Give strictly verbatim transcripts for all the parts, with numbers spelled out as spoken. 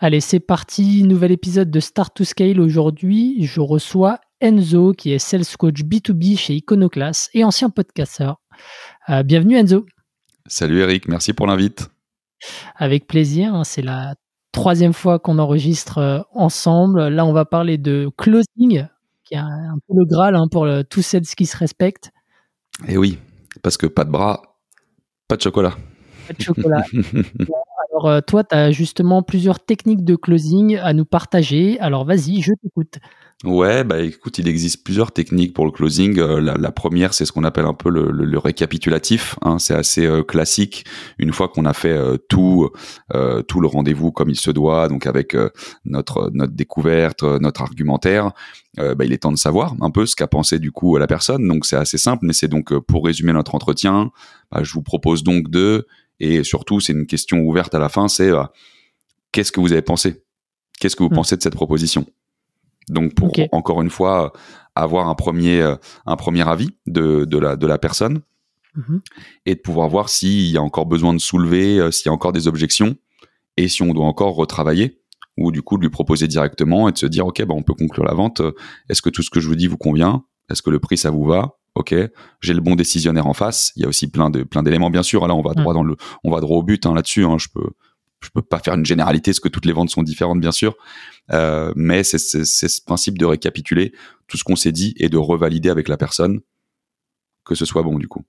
Allez, c'est parti, nouvel épisode de Start to Scale. Aujourd'hui, je reçois Enzo, qui est Sales Coach B deux B chez Iconoclass et ancien podcasteur. Euh, bienvenue Enzo. Salut Eric, merci pour l'invite. Avec plaisir, hein, c'est la troisième fois qu'on enregistre euh, ensemble. Là, on va parler de closing, qui est un, un peu le Graal hein, pour le, tous celles qui se respectent. Eh oui, parce que pas de bras, pas de chocolat. Pas de chocolat. Alors, toi, tu as justement plusieurs techniques de closing à nous partager. Alors, vas-y, je t'écoute. Ouais, bah écoute, il existe plusieurs techniques pour le closing. Euh, la, la première, c'est ce qu'on appelle un peu le, le, le récapitulatif. Hein. C'est assez euh, classique. Une fois qu'on a fait euh, tout, euh, tout le rendez-vous comme il se doit, donc avec euh, notre, notre découverte, notre argumentaire, euh, bah, il est temps de savoir un peu ce qu'a pensé du coup la personne. Donc, c'est assez simple, mais c'est donc euh, pour résumer notre entretien, bah, je vous propose donc de... Et surtout, c'est une question ouverte à la fin, c'est bah, qu'est-ce que vous avez pensé ? Qu'est-ce que vous mmh. pensez de cette proposition ? Donc, pour okay. encore une fois, avoir un premier, un premier avis de, de, la, de la personne mmh. et de pouvoir voir s'il y a encore besoin de soulever, s'il y a encore des objections et si on doit encore retravailler ou du coup de lui proposer directement et de se dire « Ok, bah, on peut conclure la vente. Est-ce que tout ce que je vous dis vous convient ? Est-ce que le prix, ça vous va ? Ok, j'ai le bon décisionnaire en face. Il y a aussi plein de plein d'éléments bien sûr. Là, on va droit mmh. dans le, on va droit au but hein, là-dessus. Hein. Je peux, je peux pas faire une généralité, parce que toutes les ventes sont différentes bien sûr. Euh, mais c'est, c'est, c'est ce principe de récapituler tout ce qu'on s'est dit et de revalider avec la personne que ce soit bon du coup.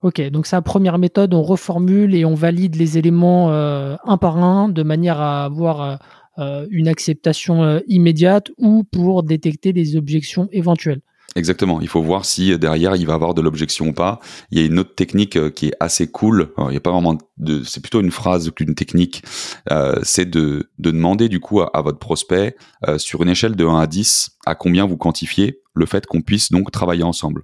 Ok, donc c'est la première méthode. On reformule et on valide les éléments euh, un par un de manière à avoir euh, une acceptation euh, immédiate ou pour détecter des objections éventuelles. Exactement, il faut voir si derrière il va avoir de l'objection ou pas. Il y a une autre technique qui est assez cool. Alors, il y a pas vraiment de, c'est plutôt une phrase qu'une technique. Euh, c'est de de demander du coup à, à votre prospect euh, sur une échelle de un à dix à combien vous quantifiez le fait qu'on puisse donc travailler ensemble.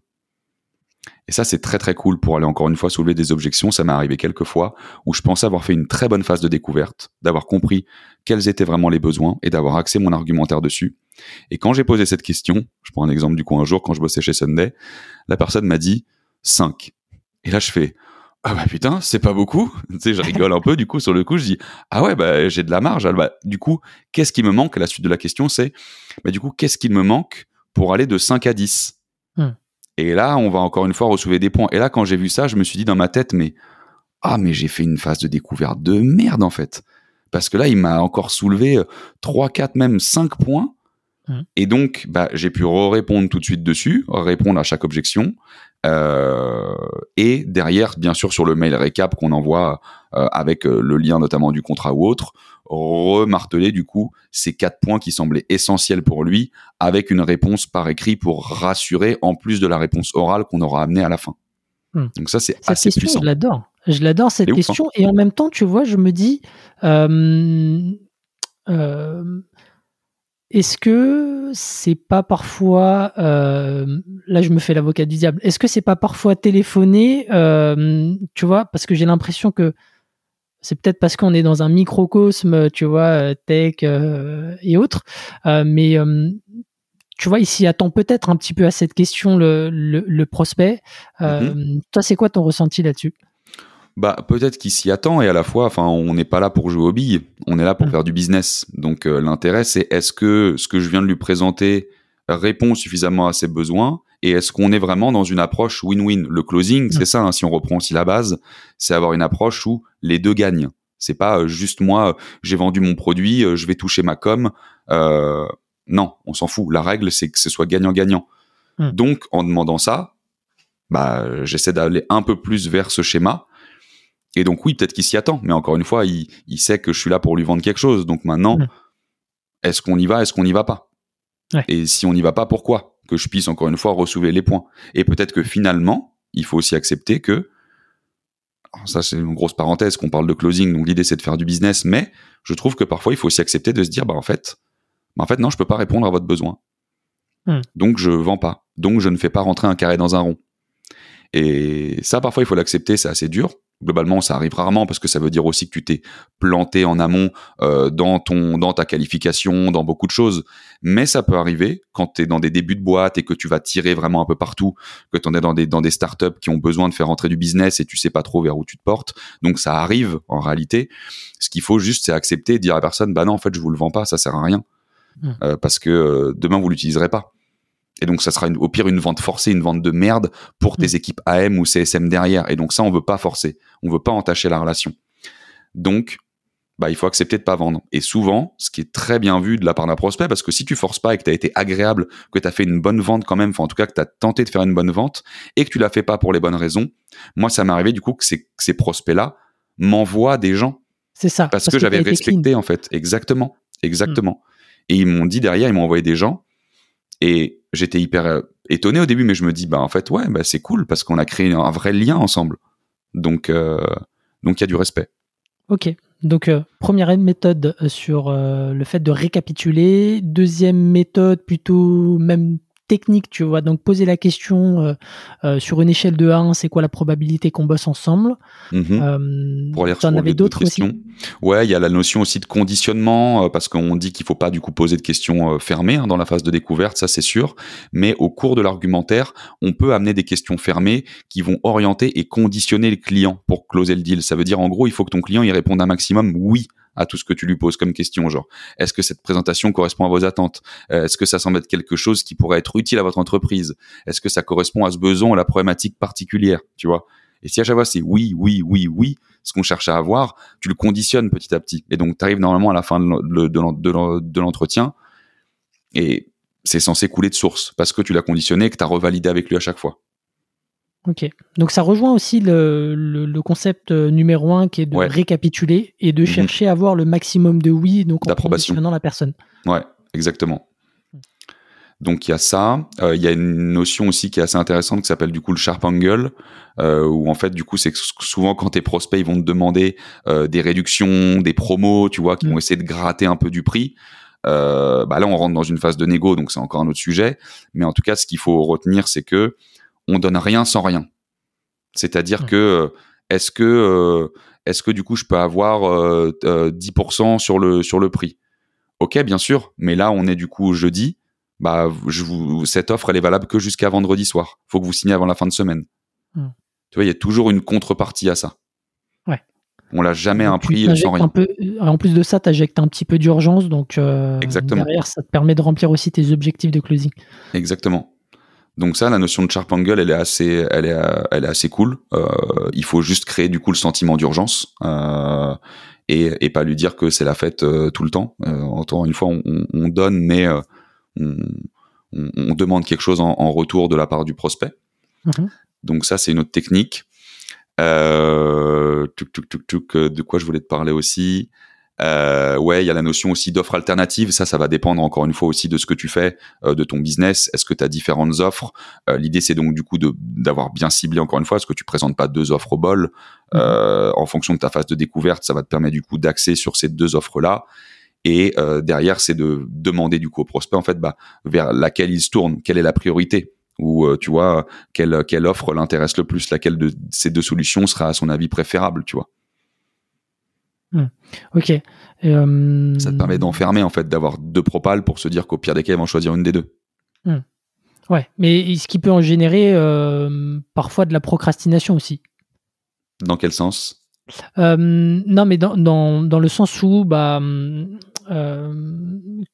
Et ça, c'est très très cool pour aller encore une fois soulever des objections. Ça m'est arrivé quelques fois où je pensais avoir fait une très bonne phase de découverte, d'avoir compris quels étaient vraiment les besoins et d'avoir axé mon argumentaire dessus. Et quand j'ai posé cette question, je prends un exemple du coup un jour quand je bossais chez Sunday, la personne m'a dit cinq. Et là, je fais ah bah putain, c'est pas beaucoup. Tu sais, je rigole un peu du coup sur le coup, je dis ah ouais bah j'ai de la marge. Alors, bah, du coup, qu'est-ce qui me manque ? La suite de la question, c'est bah du coup qu'est-ce qui me manque pour aller de cinq à dix ? hmm. Et là, on va encore une fois ressoulever des points. Et là, quand j'ai vu ça, je me suis dit dans ma tête, mais ah, mais j'ai fait une phase de découverte de merde en fait, parce que là, il m'a encore soulevé trois, quatre, même cinq points. Mmh. Et donc, bah, j'ai pu répondre tout de suite dessus, répondre à chaque objection. Euh, et derrière, bien sûr, sur le mail récap qu'on envoie euh, avec euh, le lien notamment du contrat ou autre, remarteler du coup ces quatre points qui semblaient essentiels pour lui avec une réponse par écrit pour rassurer en plus de la réponse orale qu'on aura amenée à la fin. Mmh. Donc ça, c'est cette assez question, puissant. Je l'adore. Je l'adore cette et question. Ouf, hein. Et en même temps, tu vois, je me dis... Euh, euh, Est-ce que c'est pas parfois, euh, là je me fais l'avocat du diable, est-ce que c'est pas parfois téléphoner, euh, tu vois, parce que j'ai l'impression que c'est peut-être parce qu'on est dans un microcosme, tu vois, tech euh, et autres, euh, mais euh, tu vois, il s'y attend peut-être un petit peu à cette question le, le, le prospect. Euh, mm-hmm. Toi, c'est quoi ton ressenti là-dessus ? Bah, peut-être qu'il s'y attend et à la fois, enfin, on n'est pas là pour jouer aux billes, on est là pour mmh. faire du business. Donc, euh, l'intérêt, c'est est-ce que ce que je viens de lui présenter répond suffisamment à ses besoins et est-ce qu'on est vraiment dans une approche win-win ? Le closing, mmh. c'est ça, hein, si on reprend aussi la base, c'est avoir une approche où les deux gagnent. C'est pas euh, juste moi, j'ai vendu mon produit, euh, je vais toucher ma com. Euh, non, on s'en fout. La règle, c'est que ce soit gagnant-gagnant. Mmh. Donc, en demandant ça, bah, j'essaie d'aller un peu plus vers ce schéma. Et donc oui, peut-être qu'il s'y attend, mais encore une fois, il, il sait que je suis là pour lui vendre quelque chose. Donc maintenant, mmh. est-ce qu'on y va, est-ce qu'on n'y va pas ? Ouais. Et si on n'y va pas, pourquoi ? Que je puisse encore une fois ressoulever les points. Et peut-être que finalement, il faut aussi accepter que ça c'est une grosse parenthèse, qu'on parle de closing, donc l'idée c'est de faire du business, mais je trouve que parfois il faut aussi accepter de se dire bah en fait, bah en fait non, je peux pas répondre à votre besoin. Mmh. Donc je vends pas, donc je ne fais pas rentrer un carré dans un rond. Et ça parfois il faut l'accepter, c'est assez dur. Globalement, ça arrive rarement parce que ça veut dire aussi que tu t'es planté en amont euh, dans ton, dans ta qualification, dans beaucoup de choses. Mais ça peut arriver quand t'es dans des débuts de boîte et que tu vas tirer vraiment un peu partout, que t'en es dans des, dans des startups qui ont besoin de faire entrer du business et tu sais pas trop vers où tu te portes. Donc ça arrive en réalité. Ce qu'il faut juste, c'est accepter et dire à la personne, bah non, en fait, je vous le vends pas, ça sert à rien mmh. euh, parce que euh, demain vous l'utiliserez pas. Et donc, ça sera une, au pire une vente forcée, une vente de merde pour tes équipes A M ou C S M derrière. Et donc, ça, on veut pas forcer. On veut pas entacher la relation. Donc, bah, il faut accepter de pas vendre. Et souvent, ce qui est très bien vu de la part d'un prospect, parce que si tu forces pas et que t'as été agréable, que t'as fait une bonne vente quand même, enfin, en tout cas, que t'as tenté de faire une bonne vente et que tu la fais pas pour les bonnes raisons. Moi, ça m'est arrivé, du coup, que ces, que ces prospects-là m'envoient des gens. C'est ça. Parce, parce que, que j'avais respecté, en fait. Exactement. Exactement. Mm. Et ils m'ont dit derrière, ils m'ont envoyé des gens. Et j'étais hyper étonné au début, mais je me dis, bah, en fait, ouais, bah, c'est cool parce qu'on a créé un vrai lien ensemble. Donc, euh, donc, il y a du respect. Ok. Donc, euh, première méthode sur euh, le fait de récapituler. Deuxième méthode, plutôt même technique, tu vois. Donc, poser la question euh, euh, sur une échelle de un, c'est quoi la probabilité qu'on bosse ensemble ? Mm-hmm. euh, Pour aller sur d'autres, d'autres questions. Aussi. Ouais, il y a la notion aussi de conditionnement, euh, parce qu'on dit qu'il ne faut pas du coup poser de questions euh, fermées hein, dans la phase de découverte, ça c'est sûr. Mais au cours de l'argumentaire, on peut amener des questions fermées qui vont orienter et conditionner le client pour closer le deal. Ça veut dire en gros, il faut que ton client y réponde un maximum oui à tout ce que tu lui poses comme question, genre est-ce que cette présentation correspond à vos attentes ? Est-ce que ça semble être quelque chose qui pourrait être utile à votre entreprise ? Est-ce que ça correspond à ce besoin ou à la problématique particulière, tu vois ? Et si à chaque fois c'est oui, oui, oui, oui, ce qu'on cherche à avoir, tu le conditionnes petit à petit. Et donc, tu arrives normalement à la fin de, de, de, de l'entretien et c'est censé couler de source parce que tu l'as conditionné et que tu as revalidé avec lui à chaque fois. Ok, donc ça rejoint aussi le, le, le concept numéro un qui est de ouais. récapituler et de mmh. chercher à avoir le maximum de oui, donc en conditionnant la personne. Ouais, exactement. Donc il y a ça, il euh, y a une notion aussi qui est assez intéressante qui s'appelle du coup le sharp angle, euh, où en fait du coup c'est que souvent quand tes prospects ils vont te demander euh, des réductions, des promos, tu vois, qui mmh. vont essayer de gratter un peu du prix. Euh, bah là on rentre dans une phase de négo, donc c'est encore un autre sujet. Mais en tout cas ce qu'il faut retenir c'est que on donne rien sans rien. C'est-à-dire mmh. que, est-ce que, euh, est-ce que du coup, je peux avoir euh, euh, dix pour cent sur le, sur le prix ? Ok, bien sûr, mais là, on est du coup jeudi, bah, je vous, cette offre, elle est valable que jusqu'à vendredi soir. Il faut que vous signiez avant la fin de semaine. Mmh. Tu vois, il y a toujours une contrepartie à ça. Ouais. On l'a jamais donc, un prix sans rien. Un peu, en plus de ça, tu injectes un petit peu d'urgence, donc euh, derrière, ça te permet de remplir aussi tes objectifs de closing. Exactement. Donc ça, la notion de sharp angle, elle est assez, elle est, elle est assez cool. Euh, il faut juste créer du coup le sentiment d'urgence euh, et, et pas lui dire que c'est la fête euh, tout le temps. Euh, encore une fois, on, on donne, mais euh, on, on demande quelque chose en, en retour de la part du prospect. Mm-hmm. Donc ça, c'est une autre technique. Euh, tuc, tuc, tuc, tuc, de quoi je voulais te parler aussi ? Euh, ouais, il y a la notion aussi d'offres alternatives. Ça, ça va dépendre encore une fois aussi de ce que tu fais, euh, de ton business. Est-ce que tu as différentes offres ? euh, L'idée, c'est donc du coup de, d'avoir bien ciblé encore une fois, est-ce que tu présentes pas deux offres au bol ? euh, En fonction de ta phase de découverte, ça va te permettre du coup d'axer sur ces deux offres-là. Et euh, derrière, c'est de demander du coup au prospect en fait, bah, vers laquelle il se tourne, quelle est la priorité ? Ou euh, tu vois, quelle, quelle offre l'intéresse le plus ? Laquelle de ces deux solutions sera à son avis préférable, tu vois ? Mmh. Ok. Euh... Ça te permet d'enfermer en fait, d'avoir deux propales pour se dire qu'au pire des cas, ils vont choisir une des deux. Mmh. Ouais, mais ce qui peut en générer euh, parfois de la procrastination aussi. Dans quel sens ? euh, Non, mais dans, dans, dans le sens où bah, euh,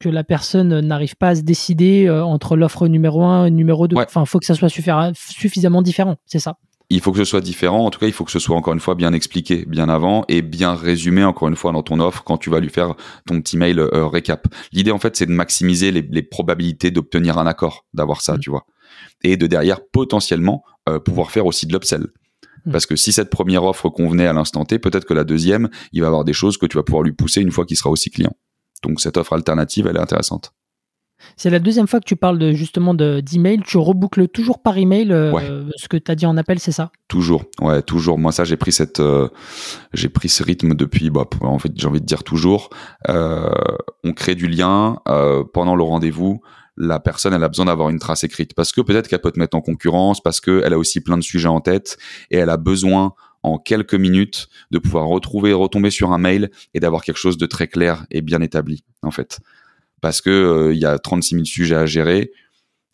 que la personne n'arrive pas à se décider euh, entre l'offre numéro un et numéro deux. Ouais. Enfin, il faut que ça soit suffi- suffisamment différent, c'est ça ? Il faut que ce soit différent. En tout cas, il faut que ce soit encore une fois bien expliqué, bien avant et bien résumé encore une fois dans ton offre quand tu vas lui faire ton petit mail euh, récap. L'idée en fait, c'est de maximiser les, les probabilités d'obtenir un accord, d'avoir ça, mmh. tu vois, et de derrière potentiellement euh, pouvoir faire aussi de l'upsell. Mmh. Parce que si cette première offre convenait à l'instant T, peut-être que la deuxième, il va y avoir des choses que tu vas pouvoir lui pousser une fois qu'il sera aussi client. Donc cette offre alternative, elle est intéressante. C'est la deuxième fois que tu parles de, justement de, d'email. Tu reboucles toujours par email euh, ouais. ce que tu as dit en appel, c'est ça ? Toujours, ouais, toujours. Moi, ça, j'ai pris, cette, euh, j'ai pris ce rythme depuis, bah, en fait, j'ai envie de dire toujours. Euh, on crée du lien euh, pendant le rendez-vous. La personne, elle a besoin d'avoir une trace écrite parce que peut-être qu'elle peut te mettre en concurrence, parce qu'elle a aussi plein de sujets en tête et elle a besoin en quelques minutes de pouvoir retrouver, retomber sur un mail et d'avoir quelque chose de très clair et bien établi, en fait. Parce que euh, y a trente-six mille sujets à gérer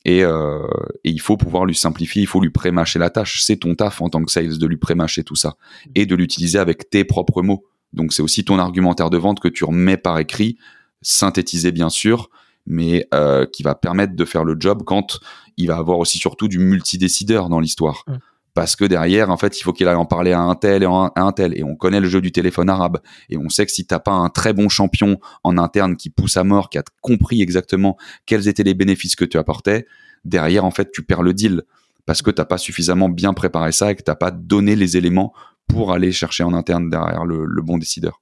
et, euh, et il faut pouvoir lui simplifier, il faut lui pré-mâcher la tâche. C'est ton taf en tant que sales de lui pré-mâcher tout ça et de l'utiliser avec tes propres mots. Donc, c'est aussi ton argumentaire de vente que tu remets par écrit, synthétisé bien sûr, mais euh, qui va permettre de faire le job quand il va avoir aussi surtout du multidécideur dans l'histoire. Mmh. Parce que derrière, en fait, il faut qu'il aille en parler à un tel et à un tel. Et on connaît le jeu du téléphone arabe. Et on sait que si t'as pas un très bon champion en interne qui pousse à mort, qui a compris exactement quels étaient les bénéfices que tu apportais, derrière, en fait, tu perds le deal. Parce que t'as pas suffisamment bien préparé ça et que t'as pas donné les éléments pour aller chercher en interne derrière le, le bon décideur.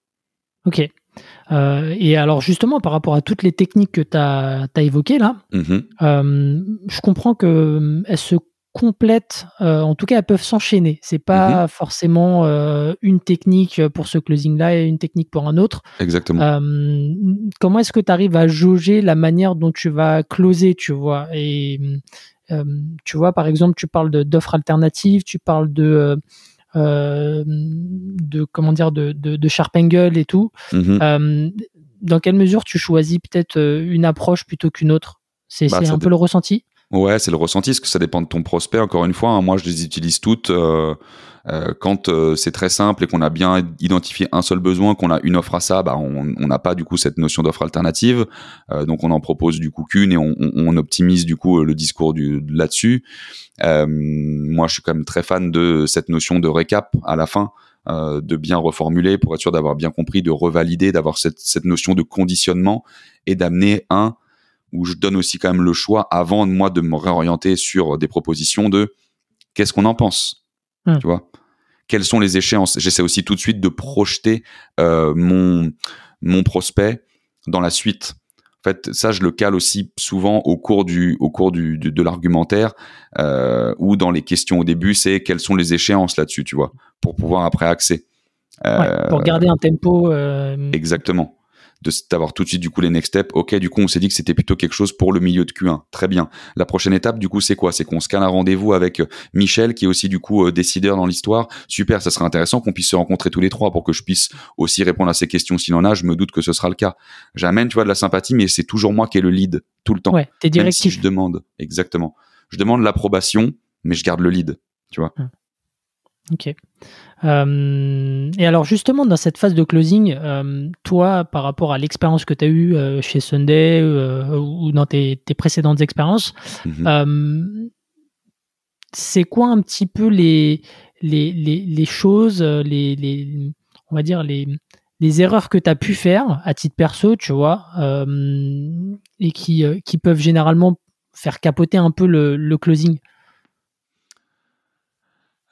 Ok. Euh, et alors justement par rapport à toutes les techniques que tu as évoquées là, mmh. euh, je comprends qu'elles se complètent, euh, en tout cas elles peuvent s'enchaîner, c'est pas mmh. forcément euh, une technique pour ce closing là et une technique pour un autre. Exactement. Euh, comment est-ce que tu arrives à jauger la manière dont tu vas closer, tu vois, et euh, tu vois par exemple tu parles de, d'offres alternatives, tu parles de... Euh, Euh, de comment dire de, de, de sharp angle et tout. Mmh. Euh, dans quelle mesure tu choisis peut-être une approche plutôt qu'une autre ? C'est, bah, c'est un dé- peu le ressenti ? Ouais, c'est le ressenti, parce que ça dépend de ton prospect. Encore une fois, hein, moi je les utilise toutes euh, euh, quand euh, c'est très simple et qu'on a bien identifié un seul besoin, qu'on a une offre à ça, bah on on n'a pas du coup cette notion d'offre alternative, euh, donc on en propose du coup qu'une et on, on, on optimise du coup le discours du là-dessus. Euh, moi, je suis quand même très fan de cette notion de récap à la fin, euh, de bien reformuler pour être sûr d'avoir bien compris, de revalider, d'avoir cette, cette notion de conditionnement et d'amener un où je donne aussi quand même le choix avant de moi de me réorienter sur des propositions de qu'est-ce qu'on en pense, mmh. tu vois. Quelles sont les échéances ? J'essaie aussi tout de suite de projeter euh, mon mon prospect dans la suite. En fait, ça, je le cale aussi souvent au cours du, au cours du, de, de l'argumentaire euh, ou dans les questions au début, c'est quelles sont les échéances là-dessus, tu vois, pour pouvoir après axer. Euh, ouais, pour garder un tempo. Euh... Exactement. De d'avoir tout de suite du coup les next steps. Ok, du coup, on s'est dit que c'était plutôt quelque chose pour le milieu de Q un. Très bien. La prochaine étape, du coup, c'est quoi ? C'est qu'on se cale un rendez-vous avec Michel, qui est aussi du coup euh, décideur dans l'histoire. Super, ça serait intéressant qu'on puisse se rencontrer tous les trois pour que je puisse aussi répondre à ces questions. S'il en a, je me doute que ce sera le cas. J'amène, tu vois, de la sympathie, mais c'est toujours moi qui ai le lead tout le temps. Ouais, t'es directif. Même si je demande, exactement. Je demande l'approbation, mais je garde le lead, tu vois. Hum. Ok. Euh, et alors justement dans cette phase de closing, euh, toi par rapport à l'expérience que tu as eue euh, chez Sunday euh, ou dans tes, tes précédentes expériences, mm-hmm. euh, c'est quoi un petit peu les, les, les, les choses, les, les, on va dire les, les erreurs que tu as pu faire à titre perso, tu vois, euh, et qui, qui peuvent généralement faire capoter un peu le, le closing ?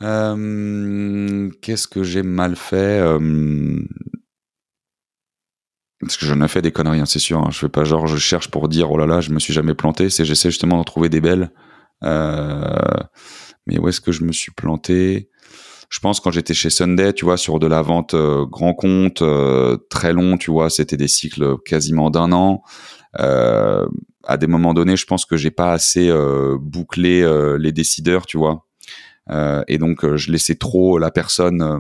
Euh, qu'est-ce que j'ai mal fait euh... Parce que j'en ai fait des conneries, hein, c'est sûr. Hein. Je fais pas genre, je cherche pour dire, oh là là, je me suis jamais planté. C'est j'essaie justement d'en trouver des belles. Euh... Mais où est-ce que je me suis planté ? Je pense quand j'étais chez Sunday, tu vois, sur de la vente euh, grand compte, euh, très long, tu vois, c'était des cycles quasiment d'un an. Euh... À des moments donnés, je pense que j'ai pas assez euh, bouclé euh, les décideurs, tu vois. Euh, et donc euh, je laissais trop la personne euh,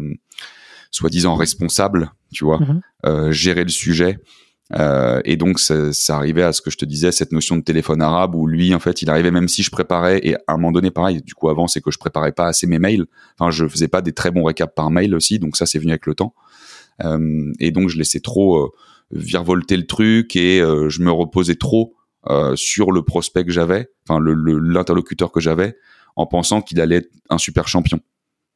soi-disant responsable, tu vois, mm-hmm. euh, gérer le sujet euh, et donc ça, ça arrivait à ce que je te disais, cette notion de téléphone arabe où lui en fait il arrivait même si je préparais, et à un moment donné pareil, du coup avant c'est que je préparais pas assez mes mails, enfin je faisais pas des très bons récaps par mail aussi, donc ça c'est venu avec le temps euh, et donc je laissais trop euh, virevolter le truc et euh, je me reposais trop euh, sur le prospect que j'avais, enfin le, le, l'interlocuteur que j'avais, en pensant qu'il allait être un super champion.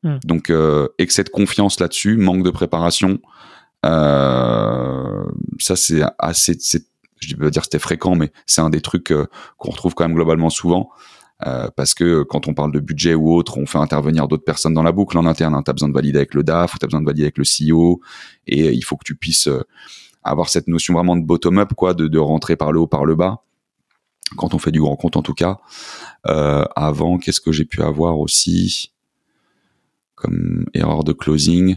Mmh. Donc, euh, excès de confiance là-dessus, manque de préparation, euh, ça c'est assez, c'est, je veux dire c'était fréquent, mais c'est un des trucs euh, qu'on retrouve quand même globalement souvent, euh, parce que quand on parle de budget ou autre, on fait intervenir d'autres personnes dans la boucle en interne, hein. T'as besoin de valider avec le D A F, ou t'as besoin de valider avec le C E O, et il faut que tu puisses euh, avoir cette notion vraiment de bottom-up, quoi, de, de rentrer par le haut, par le bas. quand on fait du grand compte en tout cas. Euh, avant, qu'est-ce que j'ai pu avoir aussi comme erreur de closing?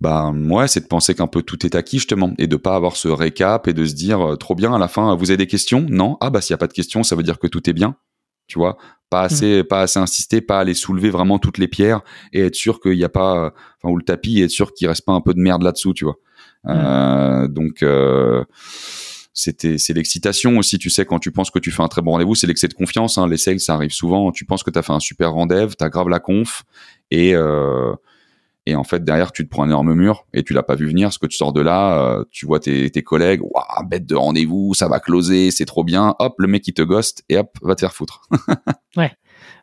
Bah, ouais, c'est de penser qu'un peu tout est acquis, justement, et de pas avoir ce récap et de se dire, trop bien, à la fin, vous avez des questions? Non? Ah, bah, s'il n'y a pas de questions, ça veut dire que tout est bien. Tu vois? Pas assez, mmh. pas assez insister, pas aller soulever vraiment toutes les pierres et être sûr qu'il n'y a pas, enfin, ou le tapis et être sûr qu'il reste pas un peu de merde là-dessous, tu vois? Mmh. Euh, donc, euh, C'était, c'est l'excitation aussi, tu sais, quand tu penses que tu fais un très bon rendez-vous, c'est l'excès de confiance, hein. Les sales, ça arrive souvent, tu penses que tu as fait un super rendez-vous, tu aggraves la conf, et, euh, et en fait, derrière, tu te prends un énorme mur, et tu l'as pas vu venir, parce que tu sors de là, euh, tu vois tes, tes collègues, waouh, bête de rendez-vous, ça va closer, c'est trop bien, hop, le mec, il te ghost, et hop, va te faire foutre. Ouais.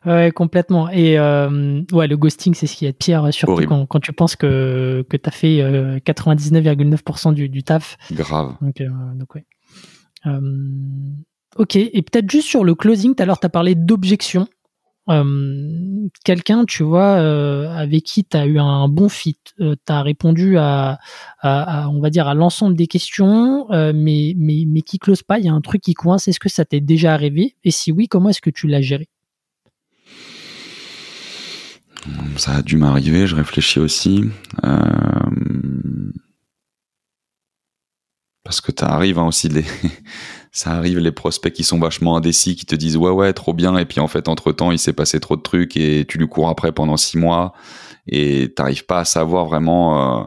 Ouais, complètement. Et euh, ouais, le ghosting, c'est ce qu'il y a de pire, surtout quand, quand tu penses que, que tu as fait euh, quatre-vingt-dix-neuf virgule neuf pour cent du, du taf. Grave. Donc, euh, donc ouais. Euh, ok, et peut-être juste sur le closing, tout à l'heure tu as parlé d'objection. Euh, quelqu'un, tu vois, euh, avec qui tu as eu un bon fit, euh, tu as répondu à, à, à, on va dire, à l'ensemble des questions, euh, mais, mais, mais qui close pas, il y a un truc qui coince. Est-ce que ça t'est déjà arrivé? Et si oui, comment est-ce que tu l'as géré? Ça a dû m'arriver, je réfléchis aussi. Euh... Parce que ça arrive hein, aussi, les... ça arrive les prospects qui sont vachement indécis, qui te disent ouais ouais trop bien, et puis en fait entre temps il s'est passé trop de trucs et tu lui cours après pendant six mois et t'arrives pas à savoir vraiment, euh...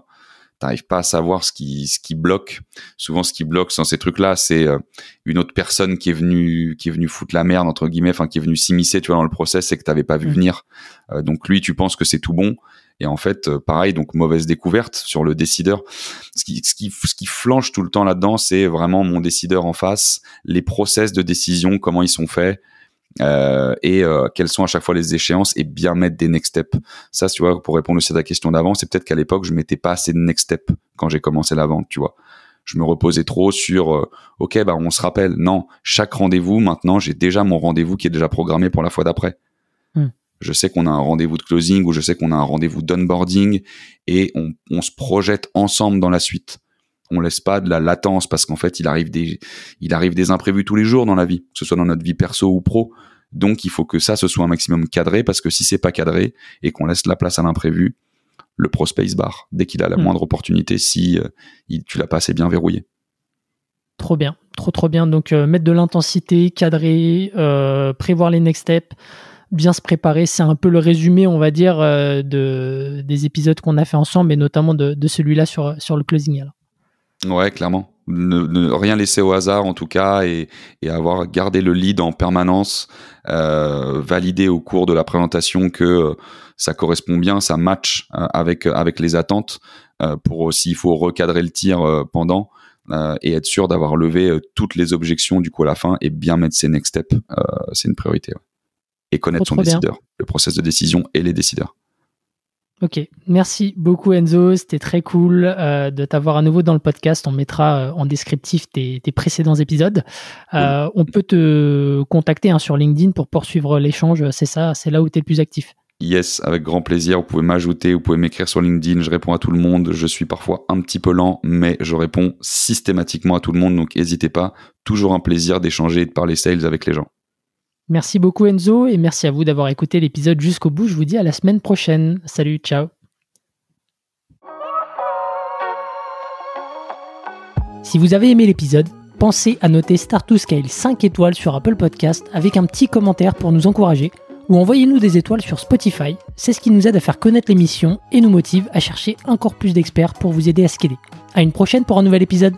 t'arrives pas à savoir ce qui ce qui bloque. Souvent ce qui bloque dans ces trucs là, c'est une autre personne qui est venue qui est venue foutre la merde entre guillemets, enfin qui est venue s'immiscer, tu vois, dans le process et que t'avais pas vu venir. Euh, donc lui tu penses que c'est tout bon. Et en fait, pareil, donc mauvaise découverte sur le décideur. Ce qui, ce qui, ce qui flanche tout le temps là-dedans, c'est vraiment mon décideur en face, les process de décision, comment ils sont faits, euh, et euh, quelles sont à chaque fois les échéances, et bien mettre des next steps. Ça, tu vois, pour répondre aussi à ta question d'avant, c'est peut-être qu'à l'époque, je mettais pas assez de next steps quand j'ai commencé la vente, tu vois. Je me reposais trop sur euh, ok, bah on se rappelle. Non, chaque rendez-vous maintenant, j'ai déjà mon rendez-vous qui est déjà programmé pour la fois d'après. Mm. Je sais qu'on a un rendez-vous de closing ou je sais qu'on a un rendez-vous d'onboarding et on, on se projette ensemble dans la suite. On laisse pas de la latence parce qu'en fait, il arrive des, il arrive des imprévus tous les jours dans la vie, que ce soit dans notre vie perso ou pro. Donc, il faut que ça, ce soit un maximum cadré parce que si c'est pas cadré et qu'on laisse la place à l'imprévu, le prospect se barre dès qu'il a la moindre mmh. opportunité si euh, il, tu l'as pas assez bien verrouillé. Trop bien, trop trop bien. Donc, euh, mettre de l'intensité, cadrer, euh, prévoir les next steps. Bien se préparer, c'est un peu le résumé, on va dire, euh, de, des épisodes qu'on a fait ensemble, et notamment de, de celui-là sur, sur le closing. Alors. Ouais, clairement. Ne, ne rien laisser au hasard, en tout cas, et, et avoir gardé le lead en permanence, euh, valider au cours de la présentation que ça correspond bien, ça match euh, avec, avec les attentes, euh, pour s'il faut recadrer le tir euh, pendant, euh, et être sûr d'avoir levé euh, toutes les objections du coup à la fin, et bien mettre ses next steps, euh, c'est une priorité, ouais. Et connaître trop son trop décideur, bien. Le process de décision et les décideurs. Ok, merci beaucoup Enzo, c'était très cool euh, de t'avoir à nouveau dans le podcast. On mettra euh, en descriptif tes, tes précédents épisodes. Euh, oui. On peut te contacter hein, sur LinkedIn pour poursuivre l'échange, c'est ça, c'est là où tu es le plus actif. Yes, avec grand plaisir, vous pouvez m'ajouter, vous pouvez m'écrire sur LinkedIn, je réponds à tout le monde, je suis parfois un petit peu lent, mais je réponds systématiquement à tout le monde, donc n'hésitez pas, toujours un plaisir d'échanger et de parler sales avec les gens. Merci beaucoup Enzo et merci à vous d'avoir écouté l'épisode jusqu'au bout. Je vous dis à la semaine prochaine. Salut, ciao. Si vous avez aimé l'épisode, pensez à noter Start to Scale cinq étoiles sur Apple Podcast avec un petit commentaire pour nous encourager ou envoyez-nous des étoiles sur Spotify. C'est ce qui nous aide à faire connaître l'émission et nous motive à chercher encore plus d'experts pour vous aider à scaler. À une prochaine pour un nouvel épisode.